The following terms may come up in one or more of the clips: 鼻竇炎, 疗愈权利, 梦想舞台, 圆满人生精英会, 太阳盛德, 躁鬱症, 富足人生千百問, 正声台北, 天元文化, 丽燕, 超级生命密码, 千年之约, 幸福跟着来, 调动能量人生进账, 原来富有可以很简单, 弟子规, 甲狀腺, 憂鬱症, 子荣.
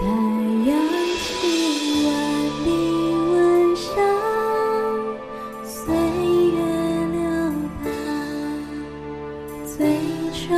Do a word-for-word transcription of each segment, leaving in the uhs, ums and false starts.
太阳起万里文章，岁月流淌最愁。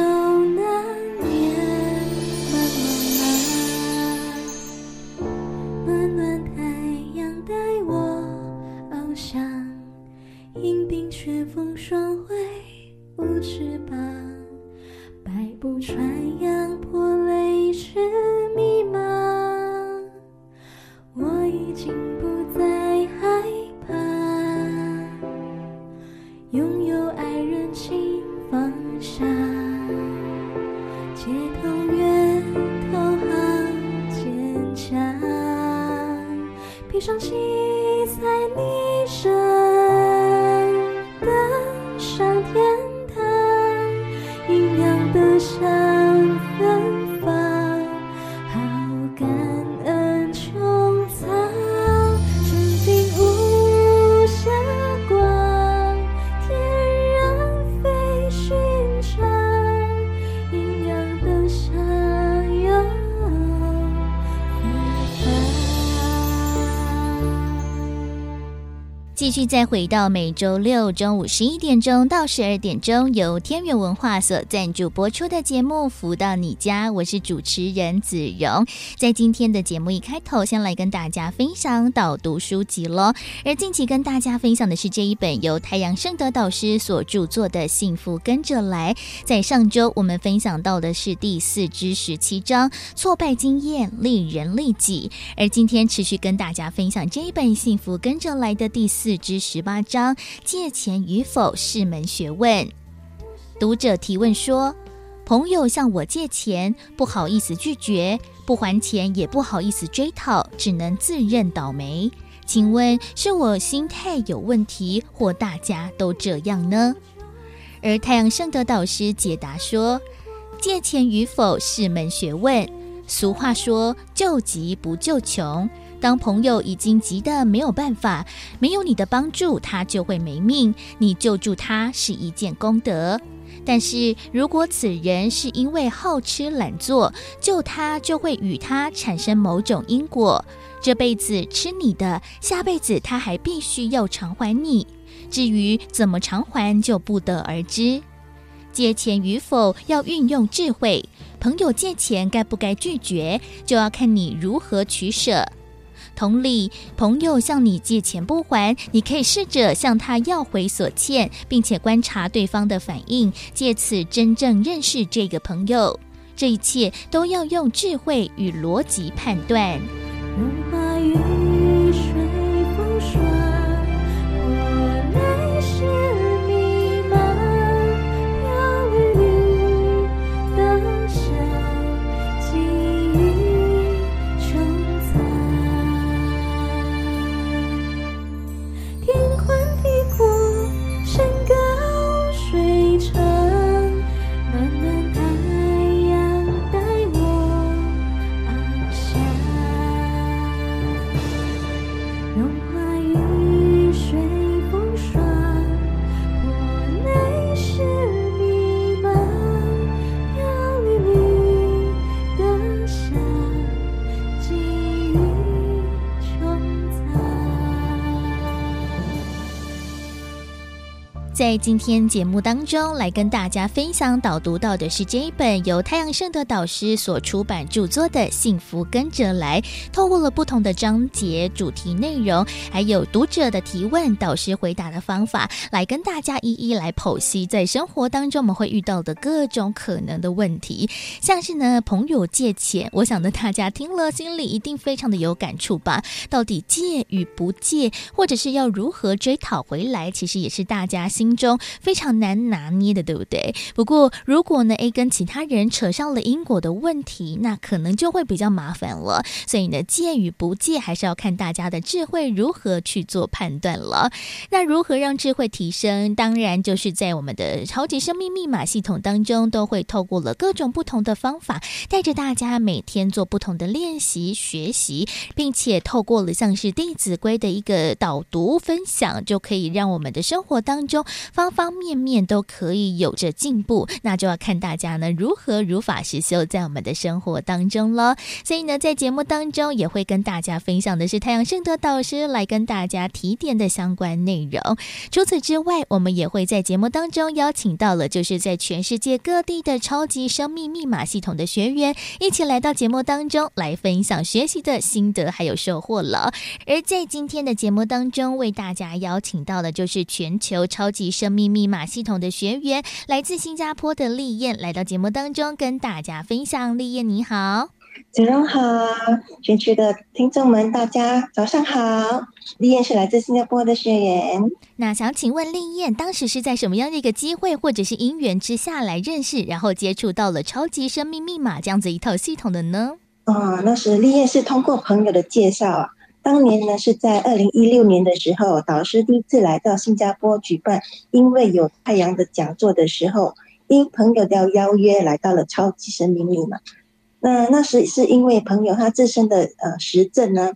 继续再回到每周六中午十一点钟到十二点钟，由天元文化所赞助播出的节目《福到你家》，我是主持人子荣。在今天的节目一开头，先来跟大家分享导读书籍咯。而近期跟大家分享的是这一本由太阳盛德导师所著作的《幸福跟着来》。在上周我们分享到的是第四至十七章，挫败经验利人利己。而今天持续跟大家分享这一本《幸福跟着来》的第四至十八章，借钱与否是门学问。读者提问说，朋友向我借钱，不好意思拒绝，不还钱也不好意思追讨，只能自认倒霉。请问是我心态有问题，或大家都这样呢？而太阳盛德导师解答说，借钱与否是门学问。俗话说，救急不救穷。当朋友已经急得没有办法，没有你的帮助他就会没命，你救助他是一件功德。但是如果此人是因为好吃懒做，救他就会与他产生某种因果，这辈子吃你的，下辈子他还必须要偿还你，至于怎么偿还就不得而知。借钱与否要运用智慧，朋友借钱该不该拒绝，就要看你如何取舍。同理，朋友向你借钱不还，你可以试着向他要回所欠，并且观察对方的反应，借此真正认识这个朋友。这一切都要用智慧与逻辑判断。在今天节目当中来跟大家分享导读到的是这一本由太阳盛德导师所出版著作的《幸福跟着来》，透过了不同的章节、主题内容，还有读者的提问、导师回答的方法，来跟大家一一来剖析在生活当中我们会遇到的各种可能的问题。像是呢朋友借钱，我想呢大家听了心里一定非常的有感触吧，到底借与不借，或者是要如何追讨回来，其实也是大家心中非常难拿捏的，对不对？不过如果呢 A 跟其他人扯上了因果的问题，那可能就会比较麻烦了，所以呢借与不借还是要看大家的智慧如何去做判断了。那如何让智慧提升，当然就是在我们的超级生命密码系统当中都会透过了各种不同的方法，带着大家每天做不同的练习学习，并且透过了像是弟子规的一个导读分享，就可以让我们的生活当中方方面面都可以有着进步。那就要看大家呢如何如法实修在我们的生活当中了。所以呢在节目当中也会跟大家分享的是太阳盛德导师来跟大家提点的相关内容。除此之外，我们也会在节目当中邀请到了就是在全世界各地的超级生命密码系统的学员一起来到节目当中来分享学习的心得还有收获了。而在今天的节目当中为大家邀请到的就是全球超级生命密码系统的学员，来自新加坡的丽燕来到节目当中跟大家分享。丽燕你好。早上好，全球的听众们大家早上好。丽燕是来自新加坡的学员。那想请问丽燕当时是在什么样的一个机会或者是因缘之下来认识然后接触到了超级生命密码这样子一套系统的呢？哦，那时丽燕是通过朋友的介绍，当年呢是在二零一六年的时候，导师第一次来到新加坡举办因为有太阳的讲座的时候，因朋友的邀约来到了超级生命密码。那那时是因为朋友他自身的呃实证呢，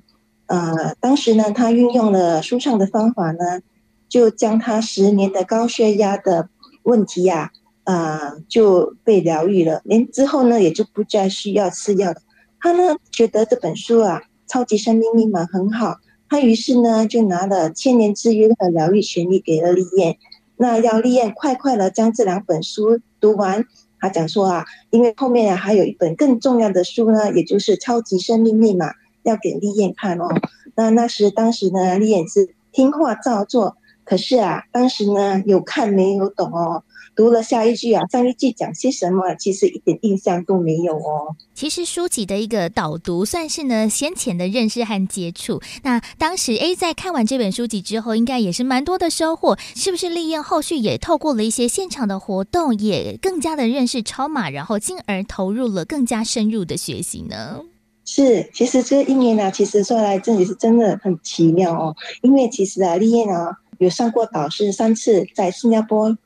呃当时呢他运用了舒畅的方法呢，就将他十年的高血压的问题啊，呃就被疗愈了，连之后呢也就不再需要吃药了。他呢觉得这本书啊，超级生命密码很好，他于是呢就拿了千年之约和疗愈权利给了丽燕，那要丽燕快快的将这两本书读完。他讲说啊，因为后面啊还有一本更重要的书呢，也就是超级生命密码要给丽燕看哦。那那时当时呢丽燕是听话照做，可是啊当时呢有看没有懂哦，读了下一句啊，上一句讲些什么，其实一点印象都没有哦。其实书籍的一个导读算是呢先前的认识和接触。那当时 A 在看完这本书籍之后，应该也是蛮多的收获，是不是丽燕后续也透过了一些现场的活动，也更加的认识超码，然后进而投入了更加深入的学习呢？是，其实这一年啊，其实说来这也是真的很奇妙哦，因为其实啊丽燕啊有上过导师三次在新加坡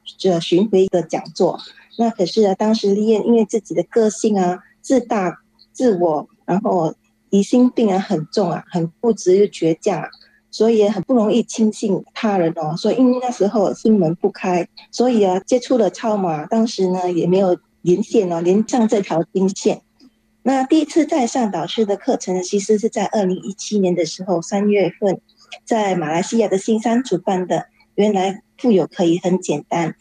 巡回的讲座，那可是啊，当时丽燕因为自己的个性啊，自大、自我，然后疑心病啊很重啊，很固执又倔强啊，所以很不容易轻信他人哦。所以因为那时候心门不开，所以啊接触了超码，当时呢也没有连线哦，连上这条经线。那第一次在上导师的课程，其实是在二零一七年的时候三月份。在马来西亚的新山主办的原来富有可以很简单，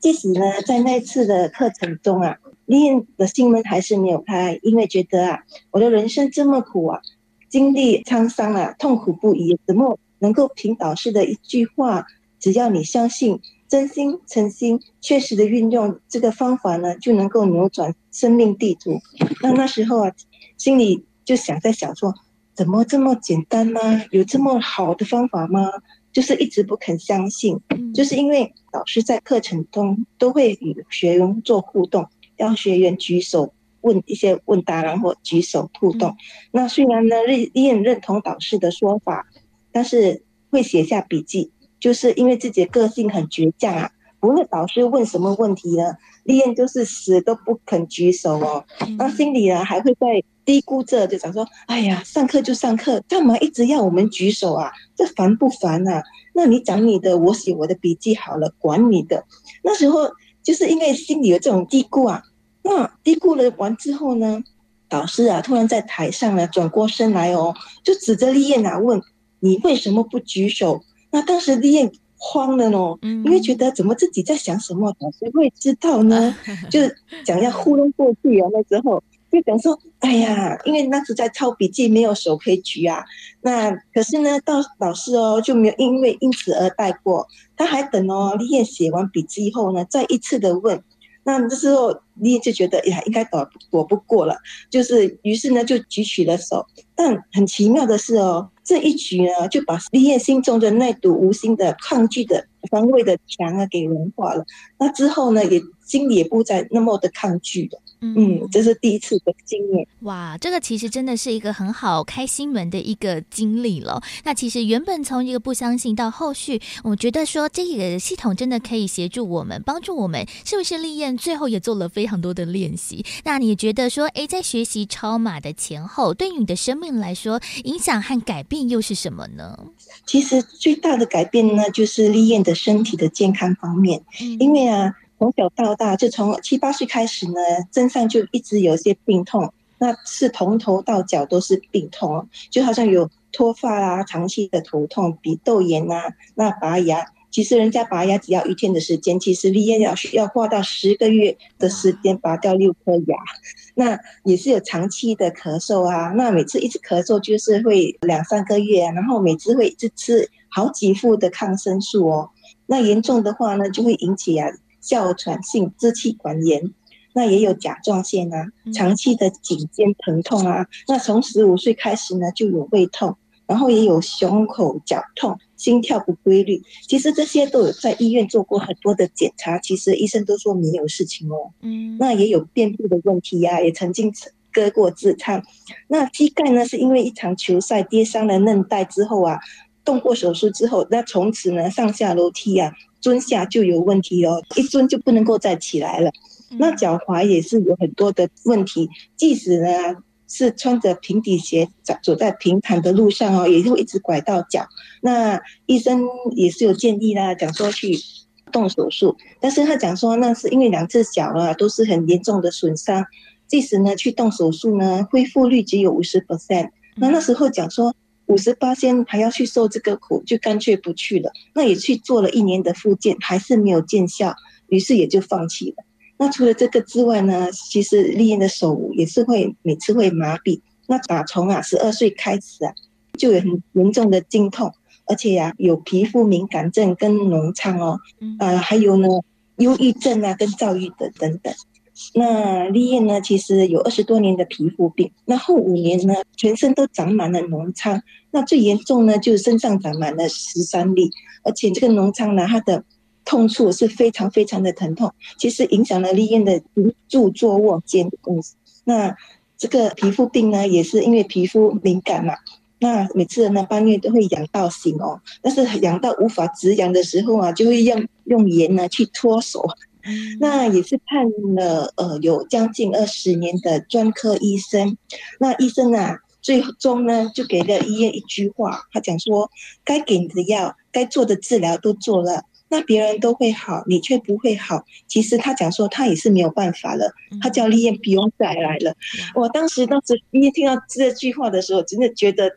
即使呢在那次的课程中啊，丽燕的心门还是没有开，因为觉得啊我的人生这么苦啊，经历沧桑啊，痛苦不已，怎么能够凭导师的一句话，只要你相信，真心诚心确实的运用这个方法呢，就能够扭转生命地图。那那时候啊心里就想在想说，怎么这么简单吗？有这么好的方法吗？就是一直不肯相信，就是因为老师在课程中都会与学员做互动，让学员举手问一些问答，然后举手互动。那虽然呢丽燕认同导师的说法，但是会写下笔记，就是因为自己的个性很倔强啊，不论导师问什么问题呢，丽燕就是死都不肯举手哦。那心里呢还会在低估着，就想说，哎呀，上课就上课，干嘛一直要我们举手啊？这烦不烦啊？那你讲你的，我写我的笔记好了，管你的。那时候就是因为心里有这种低估啊，那低估了完之后呢，导师啊突然在台上呢转过身来哦，就指着丽燕啊问，你为什么不举手？那当时丽燕慌了哦，因为觉得怎么自己在想什么，老师会知道呢？就想要糊弄过去哦。那时候就想说，哎呀，因为那时在抄笔记，没有手可以举啊。那可是呢，到老师哦就没有因为因此而带过，他还等哦李燕写完笔记后呢，再一次的问。那这时候李燕就觉得呀，应该躲躲不过了，就是于是呢就举起了手。但很奇妙的是哦，这一举呢就把李燕心中的那堵无形的抗拒的防卫的墙啊给融化了。那之后呢，也心里也不再那么的抗拒了。嗯，这是第一次的经验。哇，这个其实真的是一个很好开心门的一个经历了。那其实原本从一个不相信到后续，我觉得说这个系统真的可以协助我们，帮助我们，是不是？丽燕最后也做了非常多的练习。那你觉得说，哎，在学习超码的前后，对你的生命来说，影响和改变又是什么呢？其实最大的改变呢，就是丽燕的身体的健康方面，嗯、因为啊。从小到大，就从七八岁开始呢，身上就一直有些病痛，那是从头到脚都是病痛，就好像有脱发啦、啊、长期的头痛、鼻窦炎啊，那拔牙。其实人家拔牙只要一天的时间，其实李燕要需要花到十个月的时间拔掉六颗牙。那也是有长期的咳嗽啊，那每次一直咳嗽就是会两三个月啊，然后每次会一直吃好几副的抗生素哦。那严重的话呢，就会引起啊哮喘性支气管炎，那也有甲状腺啊，长期的颈肩疼痛啊，那从十五岁开始呢就有胃痛，然后也有胸口绞痛、心跳不规律。其实这些都有在医院做过很多的检查，其实医生都说没有事情哦。嗯，那也有便秘的问题啊，也曾经割过痔疮。那膝盖呢是因为一场球赛跌伤了韧带之后啊，动过手术之后，那从此呢上下楼梯啊。蹲下就有问题哦，一蹲就不能够再起来了。那脚踝也是有很多的问题，即使呢是穿着平底鞋走在平坦的路上哦，也会一直拐到脚。那医生也是有建议啦，讲说去动手术，但是他讲说那是因为两只脚啊都是很严重的损伤，即使呢去动手术呢，恢复率只有 百分之五十。 那那时候讲说百分之五十 还要去受这个苦，就干脆不去了。那也去做了一年的复健，还是没有见效，于是也就放弃了。那除了这个之外呢，其实丽燕的手也是会每次会麻痹。那打从啊十二岁开始啊，就有很严重的经痛，而且啊有皮肤敏感症跟脓疮哦，呃还有呢忧郁症啊跟躁郁的等等。那丽燕呢，其实有二十多年的皮肤病，那后五年呢，全身都长满了脓疮，那最严重呢，就是身上长满了十三粒，而且这个脓疮呢，它的痛处是非常非常的疼痛，其实影响了丽燕的住坐卧间功。那这个皮肤病呢，也是因为皮肤敏感嘛，那每次呢半月都会痒到醒哦，但是痒到无法止痒的时候啊，就会用用盐呢去搓手。那也是看了呃有将近二十年的专科医生，那医生啊最终呢就给了医院一句话，他讲说该给你的药、该做的治疗都做了，那别人都会好，你却不会好。其实他讲说他也是没有办法了，他叫丽燕不用再来了。我当时当时一听到这句话的时候，真的觉得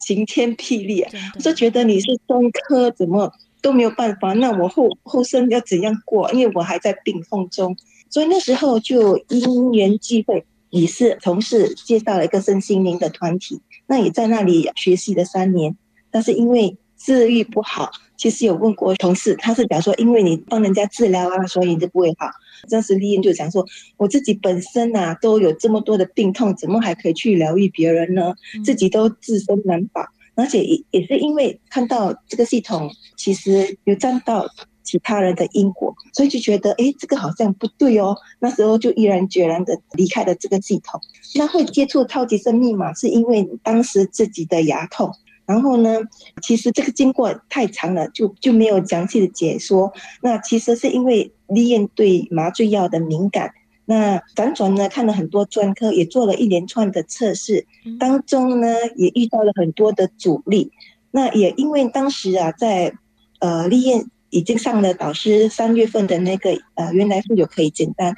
晴天霹雳啊！我就觉得你是专科怎么？都没有办法，那我后后生要怎样过？因为我还在病痛中，所以那时候就因缘际会，也是同事介绍了一个身心灵的团体，那也在那里学习了三年，但是因为治愈不好，其实有问过同事，他是讲说，因为你帮人家治疗啊，所以你就不会好。当时丽燕就讲说，我自己本身啊都有这么多的病痛，怎么还可以去疗愈别人呢？自己都自身难保。而且也是因为看到这个系统其实有沾到其他人的因果，所以就觉得哎，这个好像不对哦。那时候就毅然决然的离开了这个系统。那会接触超级生密码是因为当时自己的牙痛，然后呢，其实这个经过太长了，就就没有详细的解说。那其实是因为丽燕对麻醉药的敏感。那辗转呢，看了很多专科，也做了一连串的测试，当中呢也遇到了很多的阻力。那也因为当时啊，在呃丽燕已经上了导师三月份的那个呃原来妇有可以简单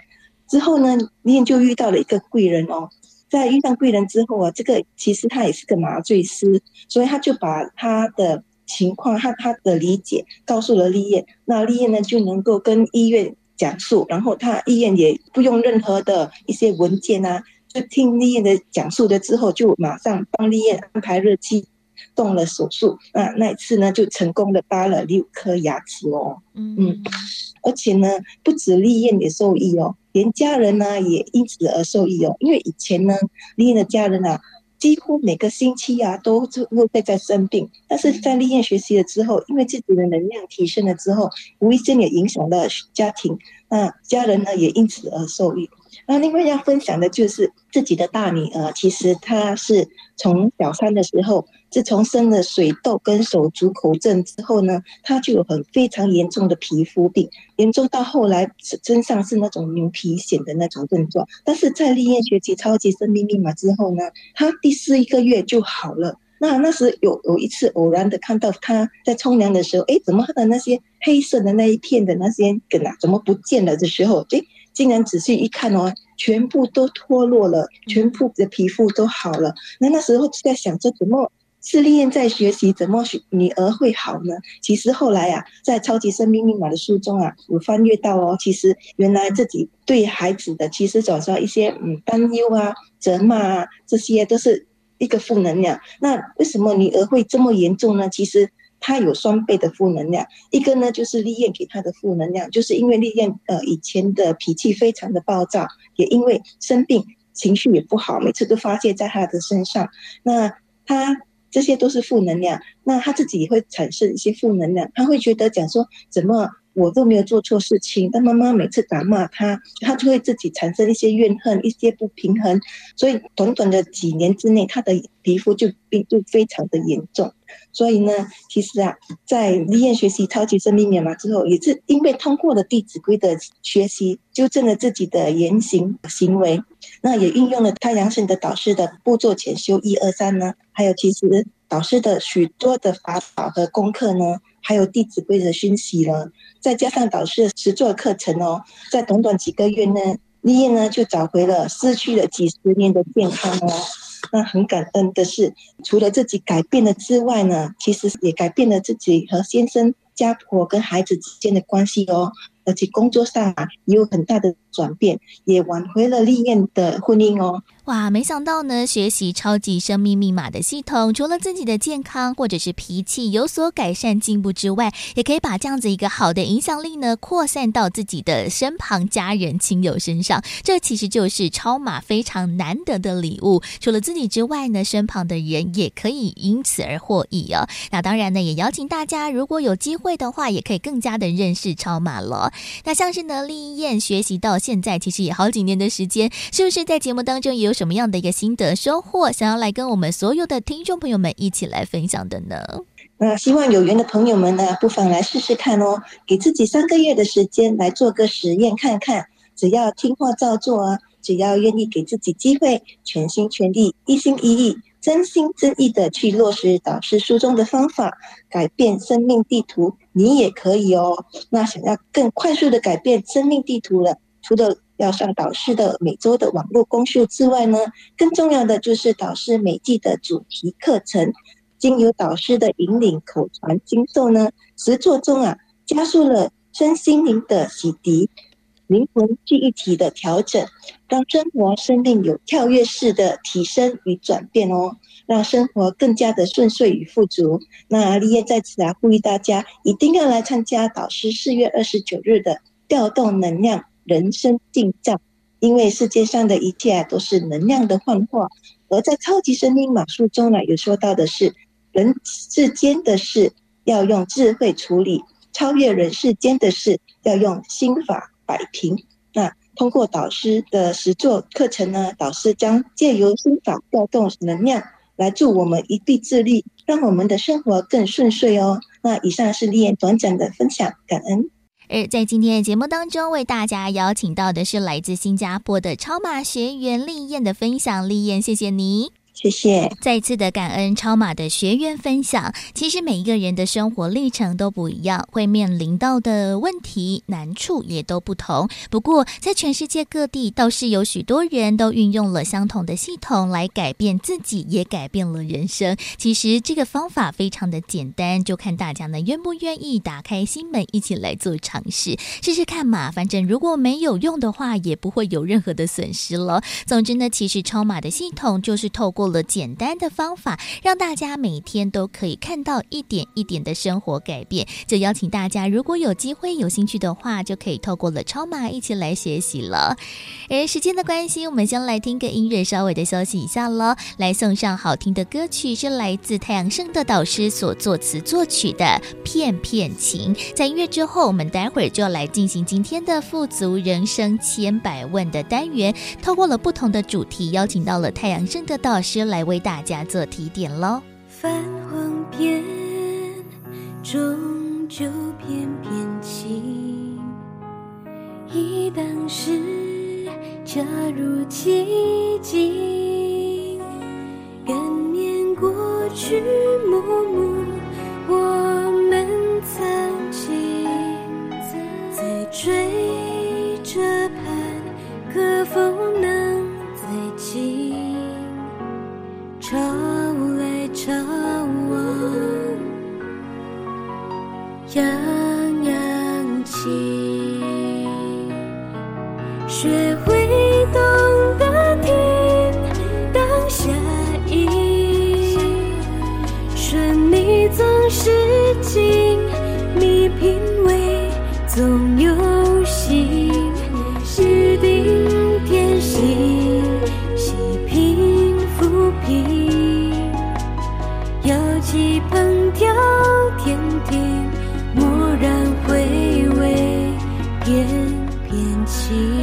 之后呢，丽燕就遇到了一个贵人哦。在遇上贵人之后啊，这个其实他也是个麻醉师，所以他就把他的情况和他的理解告诉了立院，那立院呢就能够跟医院讲述，然后他医院也不用任何的一些文件啊，就听立院的讲述了之后，就马上帮立院安排日期，动了手术。那那一次呢就成功的拔了六颗牙齿哦，嗯嗯，而且呢不止立院也受益哦，连家人呢也因此而受益哦，因为以前呢立院的家人啊。几乎每个星期啊都会在生病，但是在立院学习了之后，因为自己的能量提升了之后，无意间也影响了家庭，那家人呢也因此而受益。那另外要分享的就是自己的大女儿，其实她是从小三的时候，自从生了水痘跟手足口症之后呢，她就有很非常严重的皮肤病，严重到后来身上是那种牛皮癣的那种症状。但是在立院学习超级生命密码之后呢，她第四一个月就好了。那那时有有一次偶然的看到她在冲凉的时候，哎，怎么她的那些黑色的那一片的那些梗啊，怎么不见了的时候，哎。竟然仔细一看哦，全部都脱落了，全部的皮肤都好了。那那时候就在想着，怎么是立院在学习，怎么女儿会好呢？其实后来啊，在《超级生命密码》的书中啊，我翻阅到哦，其实原来自己对孩子的其实早上一些嗯担忧啊、责骂啊，这些都是一个负能量。那为什么女儿会这么严重呢？其实。他有双倍的负能量，一个呢就是立院给他的负能量，就是因为立院呃以前的脾气非常的暴躁，也因为生病情绪也不好，每次都发泄在他的身上，那他这些都是负能量，那他自己也会产生一些负能量，他会觉得讲说怎么我都没有做错事情，但妈妈每次打骂他，他就会自己产生一些怨恨，一些不平衡，所以短短的几年之内，他的皮肤就就非常的严重。所以呢，其实啊，在立院学习超级生命密码之后，也是因为通过了弟子规的学习，纠正了自己的言行行为，那也运用了太阳神的导师的步骤潜修一二三呢，还有其实导师的许多的法宝和功课呢。还有弟子规的讯息呢，再加上导师的实作课程哦，在短短几个月呢，立院呢就找回了失去了几十年的健康哦。那很感恩的是，除了自己改变了之外呢，其实也改变了自己和先生、家婆跟孩子之间的关系哦。而且工作上也有很大的转变，也挽回了立院的婚姻哦。哇，没想到呢，学习超级生命密码的系统，除了自己的健康或者是脾气有所改善进步之外，也可以把这样子一个好的影响力呢，扩散到自己的身旁家人亲友身上。这其实就是超马非常难得的礼物。除了自己之外呢，身旁的人也可以因此而获益哦。那当然呢，也邀请大家，如果有机会的话，也可以更加的认识超马了。那像是呢，立院学习到现在，其实也好几年的时间，是不是在节目当中也有什么样的一个心得收获，想要来跟我们所有的听众朋友们一起来分享的呢？那希望有缘的朋友们呢，不妨来试试看哦，给自己三个月的时间来做个实验看看，只要听话照做啊，只要愿意给自己机会，全心全力，一心一意，真心真意的去落实导师书中的方法，改变生命地图，你也可以哦。那想要更快速的改变生命地图了，除了要上导师的每周的网络公修之外呢，更重要的就是导师每季的主题课程，经由导师的引领口传经授呢，实作中啊，加速了身心灵的洗涤，灵魂记忆体的调整，让生活生命有跳跃式的提升与转变哦，让生活更加的顺遂与富足。那立院在此啊，呼吁大家一定要来参加导师四月二十九日的调动能量人生进账，因为世界上的一切、啊、都是能量的幻化，而在超级生命码数中呢，有说到的是人世间的事要用智慧处理，超越人世间的事要用心法摆平。那通过导师的实作课程呢，导师将借由心法调动能量，来助我们一臂之力，让我们的生活更顺遂哦。那以上是立院短暂的分享，感恩。而在今天的节目当中，为大家邀请到的是来自新加坡的超马学员立燕的分享。立燕，谢谢你。谢谢。再一次的感恩超马的学员分享，其实每一个人的生活历程都不一样，会面临到的问题难处也都不同，不过在全世界各地倒是有许多人都运用了相同的系统来改变自己，也改变了人生。其实这个方法非常的简单，就看大家呢愿不愿意打开心门一起来做尝试，试试看嘛，反正如果没有用的话也不会有任何的损失了。总之呢，其实超马的系统就是透过了简单的方法，让大家每天都可以看到一点一点的生活改变。就邀请大家如果有机会有兴趣的话，就可以透过了超马一起来学习了。而时间的关系，我们先来听个音乐，稍微的休息一下咯，来送上好听的歌曲，是来自太阳盛德导师所作词作曲的《片片情》。在音乐之后，我们待会儿就要来进行今天的富足人生千百问的单元，透过了不同的主题，邀请到了太阳盛德导师来为大家做提点咯。泛黄片终究片片情，一当时恰如其境，感念过去默默我们曾经，在追着盼可否能再近，潮来潮往洋洋情，学会懂得听当下意，顺逆总是尽，你品味总有心，是定天心喜平浮平，一捧挑天庭，蓦然回味片片情。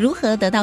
如何得到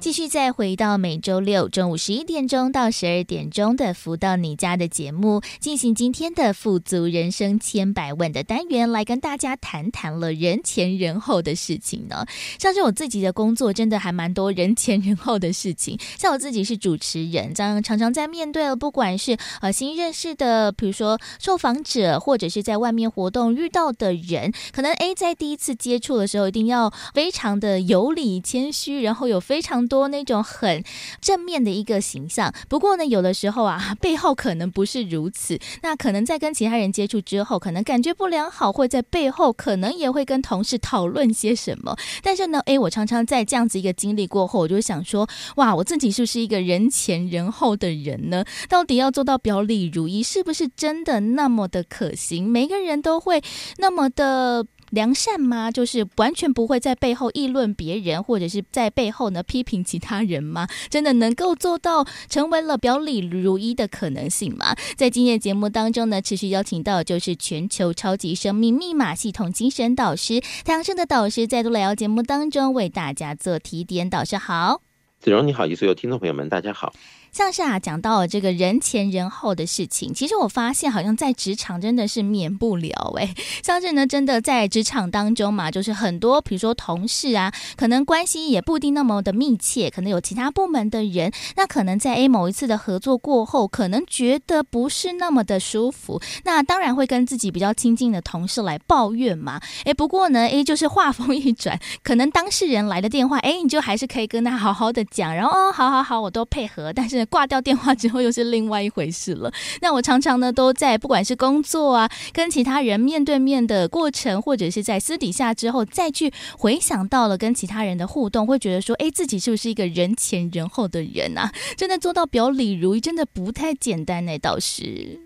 继续再回到每周六中午十一点钟到十二点钟的福到你家的节目，进行今天的富足人生千百问的单元，来跟大家谈谈了人前人后的事情呢。像是我自己的工作，真的还蛮多人前人后的事情。像我自己是主持人，这样常常在面对了不管是呃新认识的，比如说受访者，或者是在外面活动遇到的人，可能 A 在第一次接触的时候，一定要非常的有礼谦虚，然后有非常多多那种很正面的一个形象。不过呢，有的时候啊，背后可能不是如此。那可能在跟其他人接触之后，可能感觉不良好，或在背后可能也会跟同事讨论些什么。但是呢，诶，我常常在这样子一个经历过后，我就想说，哇，我自己是不是一个人前人后的人呢？到底要做到表里如一，是不是真的那么的可行？每个人都会那么的良善吗？就是完全不会在背后议论别人，或者是在背后呢批评其他人吗？真的能够做到成为了表里如一的可能性吗？在今天的节目当中呢，持续邀请到就是全球超级生命密码系统精神导师太阳盛德导师再度来到节目当中为大家做提点。导师好。子荣你好，以及所有听众朋友们大家好。像是啊讲到这个人前人后的事情，其实我发现好像在职场真的是免不了哎、欸，像是呢真的在职场当中嘛，就是很多比如说同事啊，可能关系也不一定那么的密切，可能有其他部门的人，那可能在 A 某一次的合作过后，可能觉得不是那么的舒服，那当然会跟自己比较亲近的同事来抱怨嘛。哎，不过呢 A 就是话锋一转，可能当事人来的电话，哎，你就还是可以跟他好好的讲，然后哦，好好好，我都配合，但是挂掉电话之后又是另外一回事了。那我常常呢都在不管是工作啊，跟其他人面对面的过程，或者是在私底下之后再去回想到了跟其他人的互动，会觉得说，哎，自己是不是一个人前人后的人啊？真的做到表里如一，真的不太简单呢，倒是。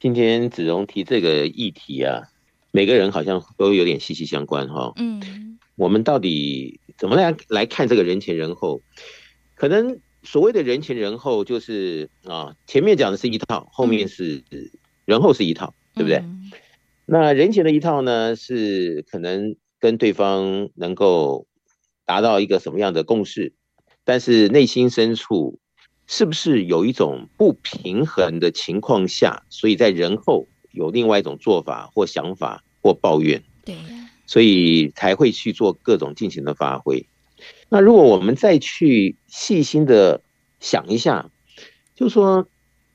今天子荣提这个议题啊，每个人好像都有点息息相关哈、哦。嗯，我们到底怎么来来看这个人前人后？可能所谓的人前人后，就是啊，前面讲的是一套，后面是、嗯、人后是一套，对不对？嗯、那人前的一套呢，是可能跟对方能够达到一个什么样的共识，但是内心深处是不是有一种不平衡的情况下，所以在人后有另外一种做法或想法或抱怨，对，所以才会去做各种尽情的发挥。那如果我们再去细心的想一下，就说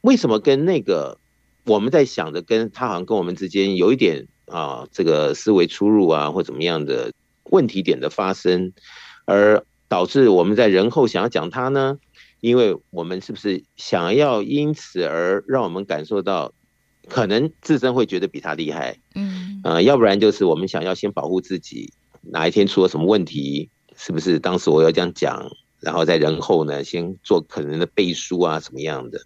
为什么跟那个我们在想的跟他好像跟我们之间有一点啊这个思维出入啊或怎么样的问题点的发生，而导致我们在人后想要讲他呢？因为我们是不是想要因此而让我们感受到可能自身会觉得比他厉害，嗯，呃，要不然就是我们想要先保护自己，哪一天出了什么问题，是不是当时我要这样讲，然后在人后呢，先做可能的背书啊，什么样的，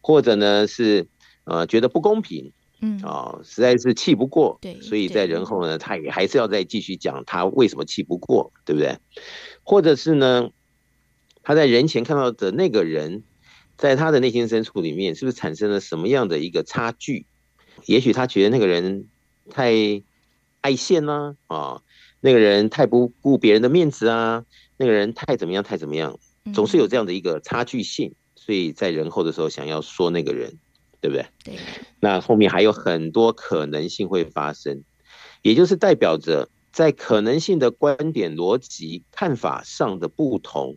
或者呢是呃觉得不公平，嗯，哦，实在是气不过，对，所以在人后呢，他也还是要再继续讲他为什么气不过，对不对？或者是呢，他在人前看到的那个人，在他的内心深处里面，是不是产生了什么样的一个差距？也许他觉得那个人太爱现啊，啊，那个人太不顾别人的面子啊，那个人太怎么样太怎么样，总是有这样的一个差距性，所以在人后的时候想要说那个人，对不对？对。那后面还有很多可能性会发生，也就是代表着在可能性的观点、逻辑、看法上的不同。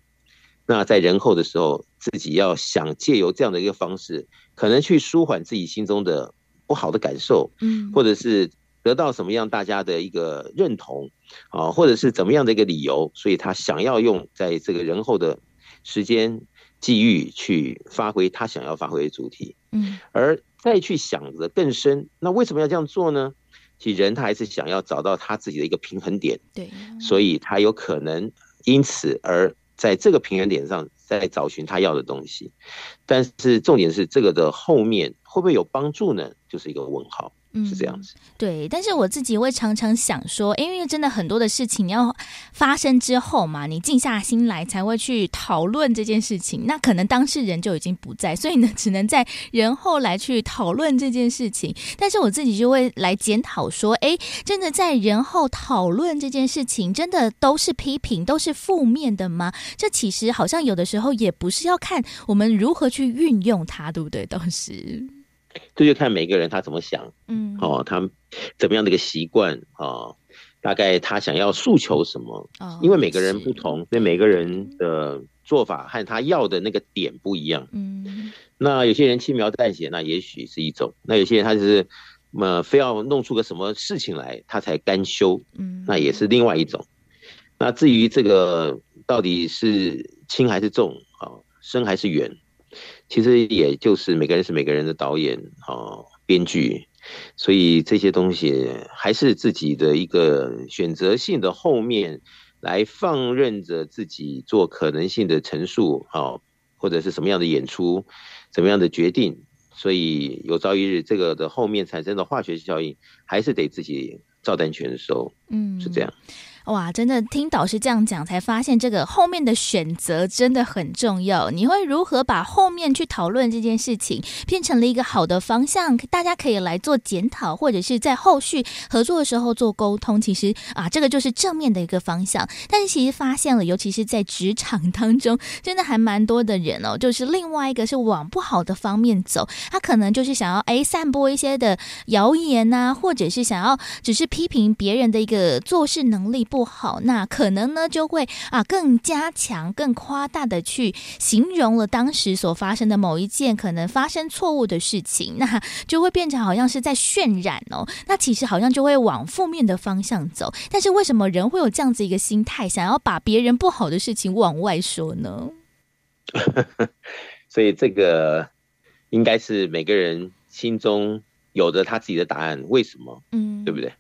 那在人后的时候，自己要想借由这样的一个方式，可能去舒缓自己心中的不好的感受，嗯，或者是得到什么样大家的一个认同啊，或者是怎么样的一个理由，所以他想要用在这个人后的时间际遇去发挥他想要发挥的主题，嗯，而再去想着更深，那为什么要这样做呢？其实人他还是想要找到他自己的一个平衡点，对，所以他有可能因此而在这个平衡点上在找寻他要的东西，但是重点是这个的后面会不会有帮助呢？就是一个问号，是这样子、嗯、对。但是我自己会常常想说，因为真的很多的事情要发生之后嘛，你静下心来才会去讨论这件事情，那可能当事人就已经不在，所以呢只能在人后来去讨论这件事情。但是我自己就会来检讨说，哎，真的在人后讨论这件事情，真的都是批评，都是负面的吗？这其实好像有的时候也不是，要看我们如何去运用它，对不对？当时这就看每个人他怎么想，嗯，哦，他怎么样的一个习惯啊，大概他想要诉求什么？哦、因为每个人不同，所以每个人的做法和他要的那个点不一样。嗯，那有些人轻描淡写，那也许是一种；那有些人他就是，呃，非要弄出个什么事情来，他才甘休，嗯，那也是另外一种。那至于这个到底是轻还是重啊、哦，深还是远？其实也就是每个人是每个人的导演啊，编剧，所以这些东西还是自己的一个选择性的后面来放任着自己做可能性的陈述啊，或者是什么样的演出，怎么样的决定，所以有朝一日这个的后面产生的化学效应还是得自己照单全收，嗯，是这样。哇，真的听导师这样讲才发现这个后面的选择真的很重要，你会如何把后面去讨论这件事情变成了一个好的方向，大家可以来做检讨，或者是在后续合作的时候做沟通，其实啊，这个就是正面的一个方向。但是其实发现了，尤其是在职场当中，真的还蛮多的人哦，就是另外一个是往不好的方面走，他可能就是想要哎散播一些的谣言啊，或者是想要只是批评别人的一个做事能力不好，那可能呢就会啊更加强更夸大的去形容了当时所发生的某一件可能发生错误的事情，那就会变成好像是在渲染哦，那其实好像就会往负面的方向走。但是为什么人会有这样子一个心态，想要把别人不好的事情往外说呢？所以这个应该是每个人心中有着他自己的答案，为什么？嗯，对不对？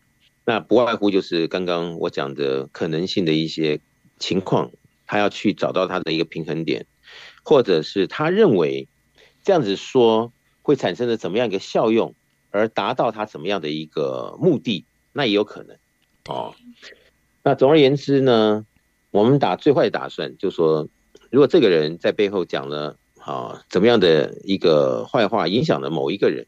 那不外乎就是刚刚我讲的可能性的一些情况，他要去找到他的一个平衡点，或者是他认为这样子说会产生了怎么样一个效用，而达到他怎么样的一个目的，那也有可能哦。那总而言之呢，我们打最坏的打算，就说如果这个人在背后讲了啊怎么样的一个坏话，影响了某一个人，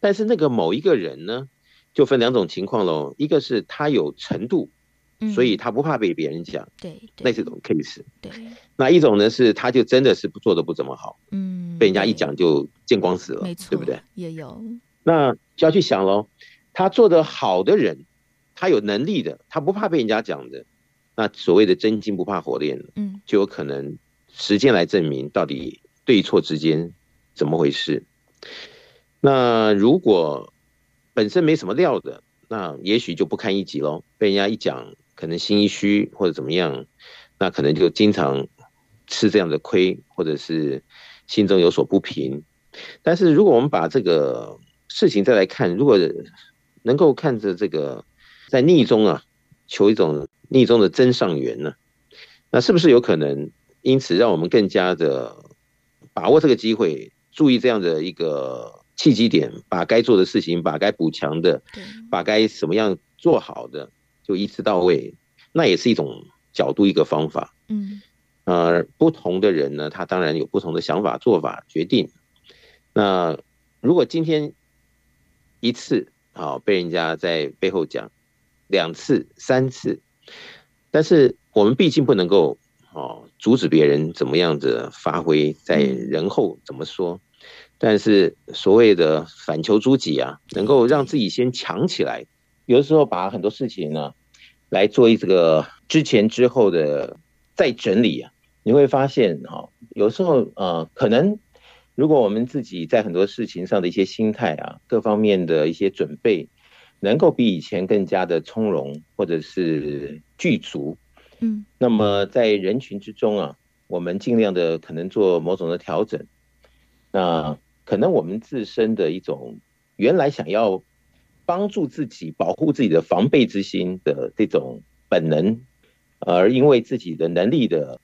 但是那个某一个人呢，就分两种情况咯，一个是他有程度，所以他不怕被别人讲，对，那是一种 case。 对，那一种呢是他就真的是做的不怎么好，嗯，被人家一讲就见光死了，没错，对不对？也有。那就要去想咯，他做的好的人，他有能力的，他不怕被人家讲的，那所谓的真金不怕火炼，嗯，就有可能时间来证明到底对错之间怎么回事。那如果本身没什么料的，那也许就不堪一击咯，被人家一讲可能心一虚或者怎么样，那可能就经常吃这样的亏，或者是心中有所不平。但是如果我们把这个事情再来看，如果能够看着这个在逆中啊求一种逆中的真上缘呢，那是不是有可能因此让我们更加的把握这个机会，注意这样的一个契机点，把该做的事情，把该补强的，把该什么样做好的就一次到位，那也是一种角度，一个方法。嗯，呃，不同的人呢，他当然有不同的想法、做法、决定。那如果今天一次啊被人家在背后讲，两次、三次，但是我们毕竟不能够哦阻止别人怎么样子发挥，在人后怎么说。但是所谓的反求诸己啊，能够让自己先强起来，有的时候把很多事情呢、啊、来做一个之前之后的再整理啊，你会发现哦，有时候呃，可能如果我们自己在很多事情上的一些心态啊，各方面的一些准备，能够比以前更加的从容或者是具足，嗯，那么在人群之中啊，我们尽量的可能做某种的调整。那可能我们自身的一种原来想要帮助自己、保护自己的防备之心的这种本能，而因为自己的能力的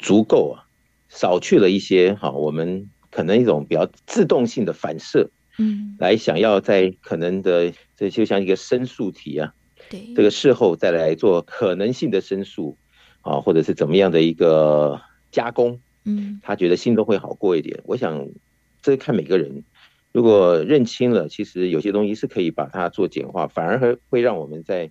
足够啊，少去了一些哈、啊，我们可能一种比较自动性的反射，嗯，来想要在可能的这就像一个申诉题啊，对，这个事后再来做可能性的申诉啊，或者是怎么样的一个加工。嗯，他觉得心中会好过一点。我想这看每个人，如果认清了，其实有些东西是可以把它做简化，反而会让我们在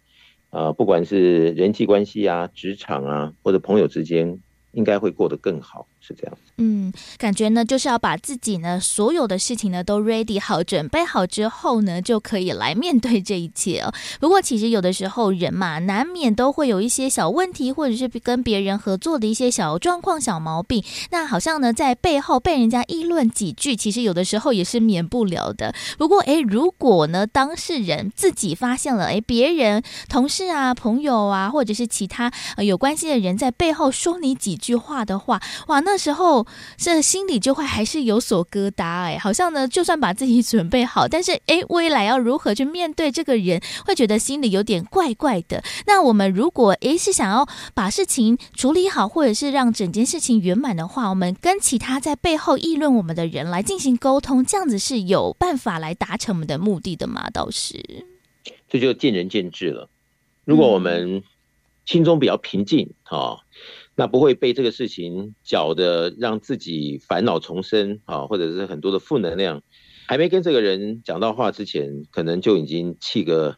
呃不管是人际关系啊、职场啊，或者朋友之间，应该会过得更好，是这样子。嗯，感觉呢就是要把自己呢所有的事情呢都 ready 好、准备好之后呢，就可以来面对这一切哦。不过其实有的时候人嘛，难免都会有一些小问题，或者是跟别人合作的一些小状况、小毛病。那好像呢在背后被人家议论几句，其实有的时候也是免不了的。不过哎，如果呢当事人自己发现了哎别人、同事啊、朋友啊，或者是其他、呃、有关系的人在背后说你几句句话的话，哇，那时候这心里就会还是有所疙瘩，哎，好像呢，就算把自己准备好，但是哎，未来要如何去面对这个人，会觉得心里有点怪怪的。那我们如果哎是想要把事情处理好，或者是让整件事情圆满的话，我们跟其他在背后议论我们的人来进行沟通，这样子是有办法来达成我们的目的的吗？倒是，这就见仁见智了。如果我们、嗯心中比较平静啊，那不会被这个事情搅得让自己烦恼丛生啊，或者是很多的负能量。还没跟这个人讲到话之前，可能就已经气个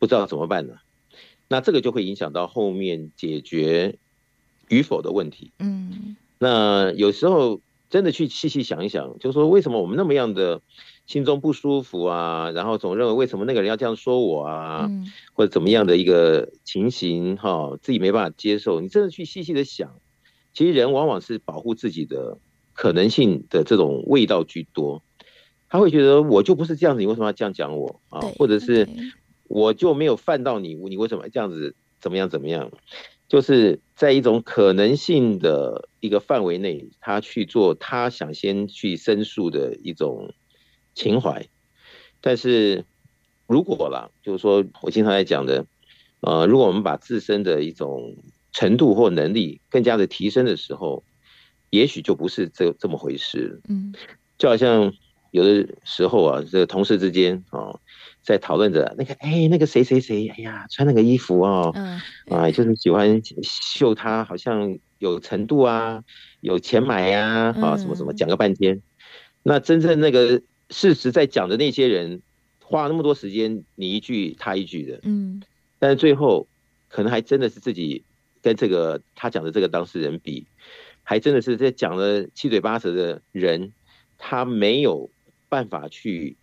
不知道怎么办了。那这个就会影响到后面解决与否的问题。嗯，那有时候真的去细细想一想，就是说为什么我们那么样的心中不舒服啊，然后总认为为什么那个人要这样说我啊，嗯、或者怎么样的一个情形哈、哦，自己没办法接受。你真的去细细的想，其实人往往是保护自己的可能性的这种味道居多。他会觉得我就不是这样子，你为什么要这样讲我啊？或者是我就没有犯到你，你为什么这样子？怎么样怎么样？就是在一种可能性的一个范围内，他去做他想先去申诉的一种情怀。但是如果啦，就是说我经常在讲的，呃，如果我们把自身的一种程度或能力更加的提升的时候，也许就不是这这么回事。嗯，就好像。有的时候啊，这同事之间哦，在讨论着那个哎，那个谁谁谁，哎呀，穿那个衣服哦，嗯，啊，就是喜欢秀他好像有程度啊，有钱买呀、啊，啊，什么什么，讲个半天。嗯、那真正那个事实在讲的那些人，花那么多时间，你一句他一句的，嗯，但是最后可能还真的是自己跟这个他讲的这个当事人比，还真的是在讲了七嘴八舌的人，他没有。办法去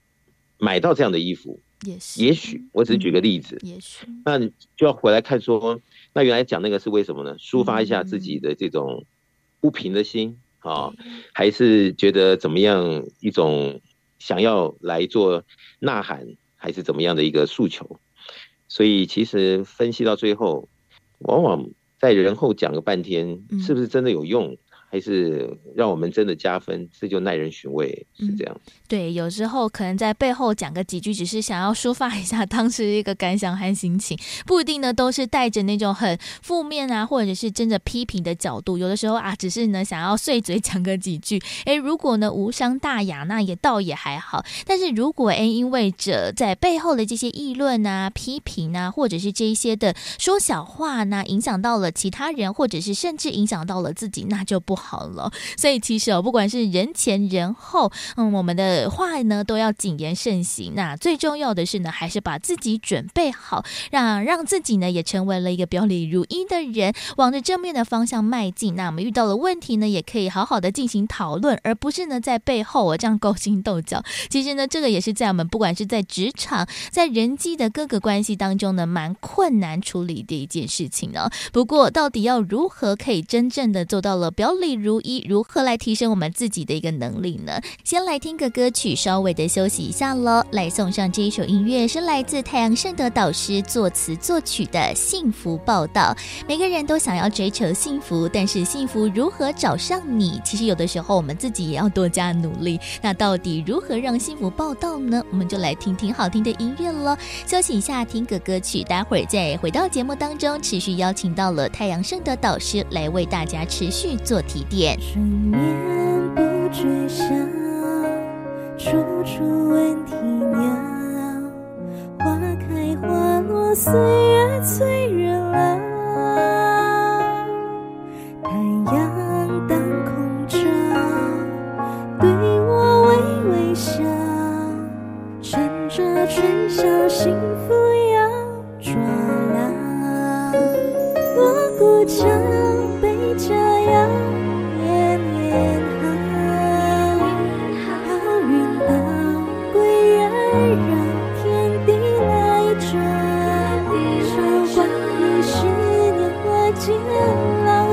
买到这样的衣服，也是，也许我只举个例子，嗯、也许那你就要回来看说，那原来讲那个是为什么呢？抒发一下自己的这种不平的心、嗯、啊，还是觉得怎么样一种想要来做呐喊，还是怎么样的一个诉求？所以其实分析到最后，往往在人后讲个半天，是不是真的有用？嗯还是让我们真的加分，这就耐人寻味，是这样、嗯、对，有时候可能在背后讲个几句，只是想要抒发一下当时一个感想和心情，不一定呢都是带着那种很负面啊，或者是真的批评的角度。有的时候啊，只是呢想要碎嘴讲个几句，哎，如果呢无伤大雅，那也倒也还好。但是如果哎因为这在背后的这些议论啊、批评啊，或者是这一些的说小话呢，影响到了其他人，或者是甚至影响到了自己，那就不好。好了，所以其实哦，不管是人前人后，嗯，我们的话呢都要谨言慎行。那最重要的是呢，还是把自己准备好，让让自己呢也成为了一个表里如一的人，往着正面的方向迈进。那我们遇到了问题呢，也可以好好的进行讨论，而不是呢在背后我、哦、这样勾心斗角。其实呢，这个也是在我们不管是在职场、在人际的各个关系当中呢，蛮困难处理的一件事情呢、哦。不过，到底要如何可以真正的做到了表里？如一，如何来提升我们自己的一个能力呢？先来听个歌曲，稍微的休息一下咯。来送上这一首音乐，是来自太阳盛德导师作词作曲的《幸福报道》。每个人都想要追求幸福，但是幸福如何找上你？其实有的时候我们自己也要多加努力。那到底如何让幸福报道呢？我们就来听听好听的音乐咯。休息一下，听个歌曲，待会儿再回到节目当中，持续邀请到了太阳盛德导师来为大家持续做题。睡眠不觉晓，处处闻啼鸟。花开花落，岁月催人老。太阳当空照，对我微微笑。趁着春宵，幸福要抓牢。锣鼓唱，杯佳肴。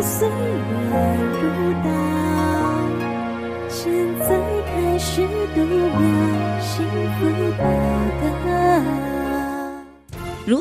岁月如刀，现在开始读秒幸福报道。如